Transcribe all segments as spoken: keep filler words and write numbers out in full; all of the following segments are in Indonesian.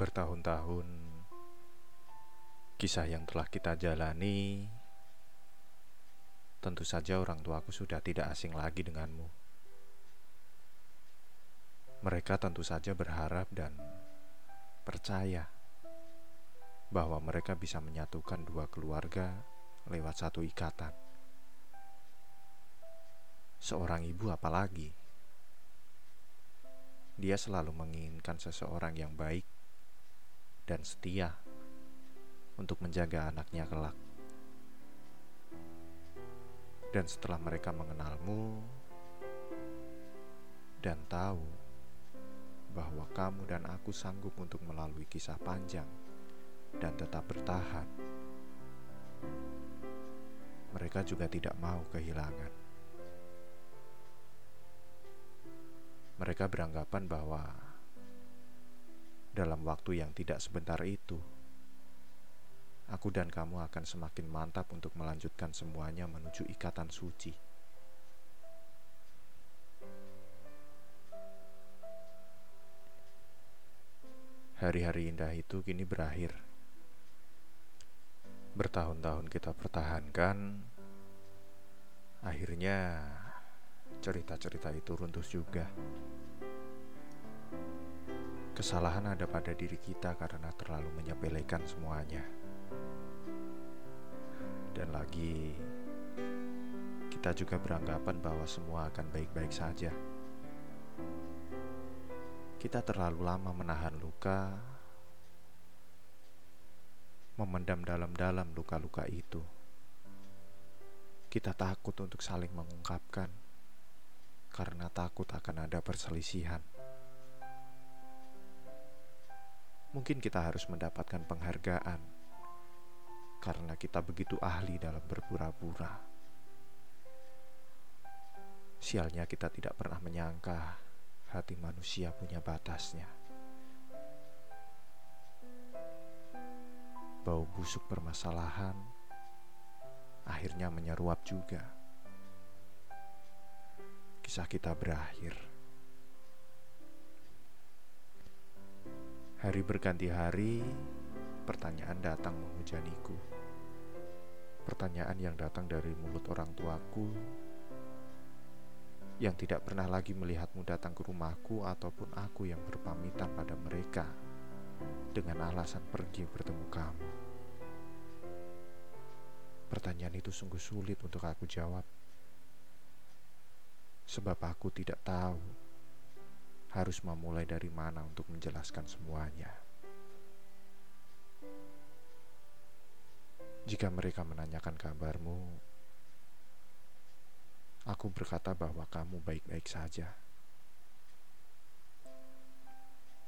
bertahun-tahun, kisah yang telah kita jalani, tentu saja orang tuaku sudah tidak asing lagi denganmu. Mereka tentu saja berharap dan percaya bahwa mereka bisa menyatukan dua keluarga lewat satu ikatan. Seorang ibu apalagi, dia selalu menginginkan seseorang yang baik dan setia untuk menjaga anaknya kelak. Dan setelah mereka mengenalmu dan tahu bahwa kamu dan aku sanggup untuk melalui kisah panjang dan tetap bertahan, mereka juga tidak mau kehilangan. Mereka beranggapan bahwa dalam waktu yang tidak sebentar itu, aku dan kamu akan semakin mantap untuk melanjutkan semuanya menuju ikatan suci. Hari-hari indah itu kini berakhir. Bertahun-tahun kita pertahankan, akhirnya cerita-cerita itu runtuh juga. Kesalahan ada pada diri kita karena terlalu menyepelekan semuanya. Dan lagi, kita juga beranggapan bahwa semua akan baik-baik saja. Kita terlalu lama menahan luka, memendam dalam-dalam luka-luka itu. Kita takut untuk saling mengungkapkan karena takut akan ada perselisihan. Mungkin kita harus mendapatkan penghargaan karena kita begitu ahli dalam berpura-pura. Sialnya kita tidak pernah menyangka hati manusia punya batasnya. Bau busuk permasalahan akhirnya menyeruap juga. Kisah kita berakhir. Hari berganti hari, pertanyaan datang menghujaniku. Pertanyaan yang datang dari mulut orang tuaku, yang tidak pernah lagi melihatmu datang ke rumahku, ataupun aku yang berpamitan pada mereka dengan alasan pergi bertemu kamu. Pertanyaan itu sungguh sulit untuk aku jawab, sebab aku tidak tahu harus memulai dari mana untuk menjelaskan semuanya. Jika mereka menanyakan kabarmu, aku berkata bahwa kamu baik-baik saja.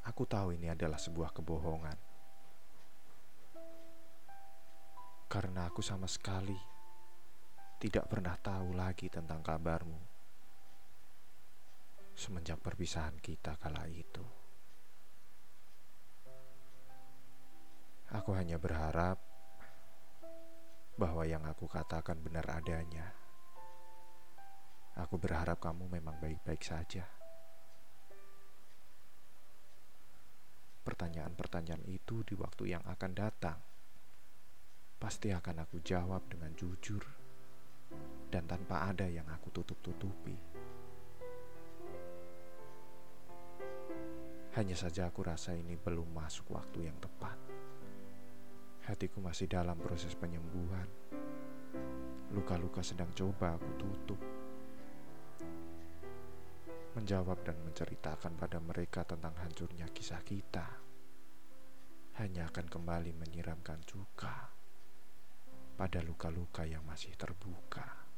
Aku tahu ini adalah sebuah kebohongan, karena aku sama sekali tidak pernah tahu lagi tentang kabarmu semenjak perpisahan kita kala itu. Aku hanya berharap bahwa yang aku katakan benar adanya. Aku berharap kamu memang baik-baik saja. Pertanyaan-pertanyaan itu di waktu yang akan datang pasti akan aku jawab dengan jujur dan tanpa ada yang aku tutup-tutupi. Hanya saja aku rasa ini belum masuk waktu yang tepat. Hatiku masih dalam proses penyembuhan. Luka-luka sedang coba aku tutup. Menjawab dan menceritakan pada mereka tentang hancurnya kisah kita hanya akan kembali menyiramkan cuka pada luka-luka yang masih terbuka.